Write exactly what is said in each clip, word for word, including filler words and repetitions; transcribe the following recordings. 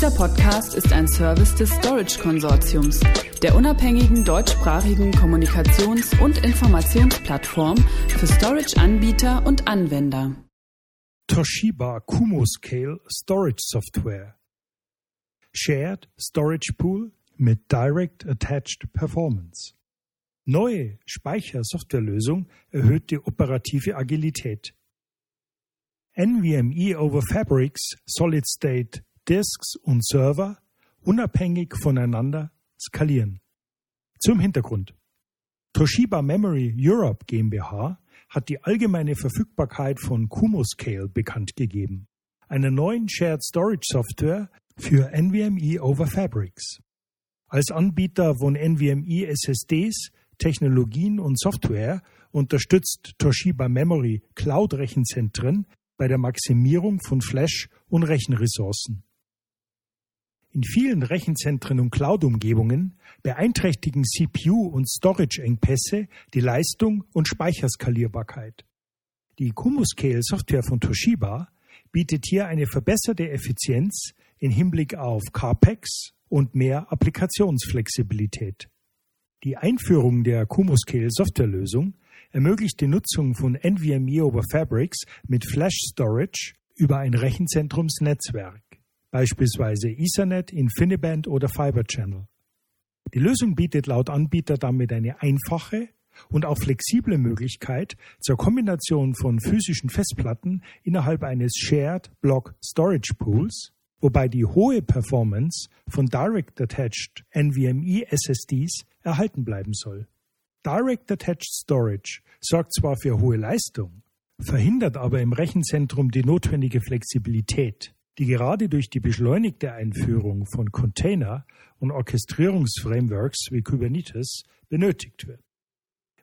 Dieser Podcast ist ein Service des Storage-Konsortiums, der unabhängigen deutschsprachigen Kommunikations- und Informationsplattform für Storage-Anbieter und Anwender. Toshiba KumoScale Storage Software. Shared Storage Pool mit Direct Attached Performance. Neue Speichersoftwarelösung erhöht die operative Agilität. NVMe over Fabrics, Solid State Disks und Server unabhängig voneinander skalieren. Zum Hintergrund: Toshiba Memory Europe GmbH hat die allgemeine Verfügbarkeit von KumoScale bekannt gegeben, einer neuen Shared Storage Software für NVMe over Fabrics. Als Anbieter von NVMe S S Ds, Technologien und Software unterstützt Toshiba Memory Cloud-Rechenzentren bei der Maximierung von Flash- und Rechenressourcen. In vielen Rechenzentren und Cloud-Umgebungen beeinträchtigen C P U- und Storage-Engpässe die Leistung und Speicherskalierbarkeit. Die KumoScale-Software von Toshiba bietet hier eine verbesserte Effizienz im Hinblick auf CAPEX und mehr Applikationsflexibilität. Die Einführung der KumoScale-Softwarelösung ermöglicht die Nutzung von NVMe over Fabrics mit Flash-Storage über ein Rechenzentrumsnetzwerk, beispielsweise Ethernet, InfiniBand oder Fibre Channel. Die Lösung bietet laut Anbieter damit eine einfache und auch flexible Möglichkeit zur Kombination von physischen Festplatten innerhalb eines Shared Block Storage Pools, wobei die hohe Performance von Direct Attached NVMe S S Ds erhalten bleiben soll. Direct Attached Storage sorgt zwar für hohe Leistung, verhindert aber im Rechenzentrum die notwendige Flexibilität, die gerade durch die beschleunigte Einführung von Container- und Orchestrierungsframeworks wie Kubernetes benötigt wird.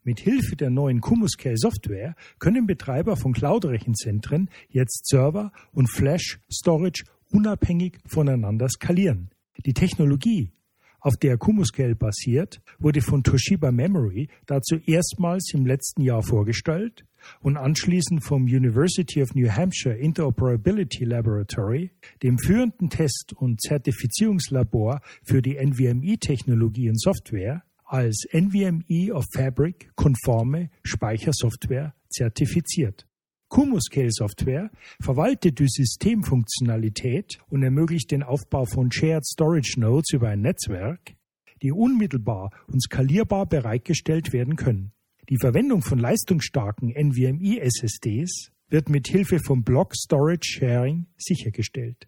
Mit Hilfe der neuen KumoScale-Software können Betreiber von Cloud-Rechenzentren jetzt Server und Flash-Storage unabhängig voneinander skalieren. Die Technologie, auf der KumoScale basiert, wurde von Toshiba Memory dazu erstmals im letzten Jahr vorgestellt und anschließend vom University of New Hampshire Interoperability Laboratory, dem führenden Test- und Zertifizierungslabor für die NVMe-Technologie und Software, als NVMe of Fabric-konforme Speichersoftware zertifiziert. KumoScale-Software verwaltet die Systemfunktionalität und ermöglicht den Aufbau von Shared Storage Nodes über ein Netzwerk, die unmittelbar und skalierbar bereitgestellt werden können. Die Verwendung von leistungsstarken NVMe-S S Ds wird mit Hilfe von Block Storage Sharing sichergestellt.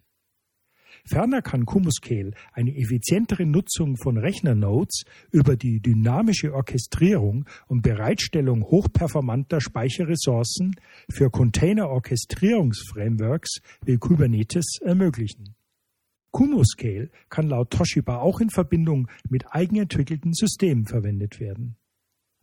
Ferner kann KumoScale eine effizientere Nutzung von Rechnernodes über die dynamische Orchestrierung und Bereitstellung hochperformanter Speicherressourcen für Container-Orchestrierungsframeworks wie Kubernetes ermöglichen. KumoScale kann laut Toshiba auch in Verbindung mit eigenentwickelten Systemen verwendet werden.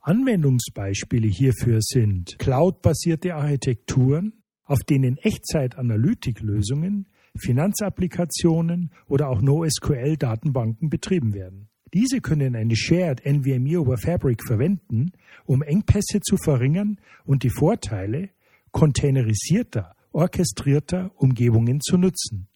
Anwendungsbeispiele hierfür sind cloud-basierte Architekturen, auf denen Echtzeit-Analytik-Lösungen, Finanzapplikationen oder auch NoSQL-Datenbanken betrieben werden. Diese können eine Shared NVMe over Fabric verwenden, um Engpässe zu verringern und die Vorteile containerisierter, orchestrierter Umgebungen zu nutzen.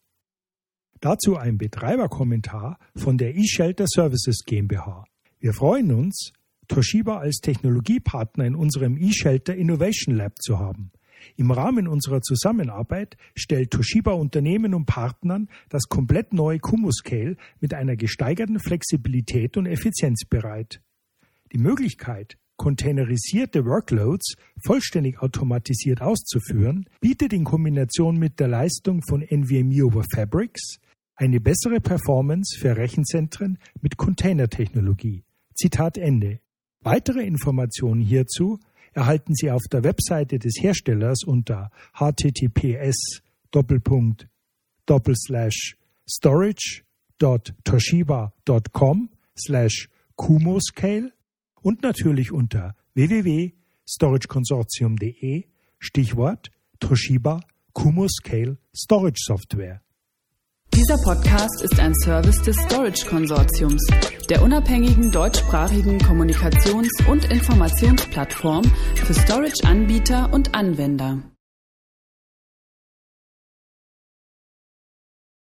Dazu ein Betreiberkommentar von der eShelter Services GmbH. Wir freuen uns, Toshiba als Technologiepartner in unserem eShelter Innovation Lab zu haben. Im Rahmen unserer Zusammenarbeit stellt Toshiba Unternehmen und Partnern das komplett neue KumoScale mit einer gesteigerten Flexibilität und Effizienz bereit. Die Möglichkeit, containerisierte Workloads vollständig automatisiert auszuführen, bietet in Kombination mit der Leistung von NVMe over Fabrics eine bessere Performance für Rechenzentren mit Containertechnologie. Zitat Ende. Weitere Informationen hierzu erhalten Sie auf der Webseite des Herstellers unter h t t p s Doppelpunkt Doppelslash storage Punkt toshiba Punkt com Slash KumoScale und natürlich unter w w w Punkt storage konsortium Punkt d e Stichwort Toshiba KumoScale Storage Software. Dieser Podcast ist ein Service des Storage-Konsortiums, der unabhängigen deutschsprachigen Kommunikations- und Informationsplattform für Storage-Anbieter und Anwender.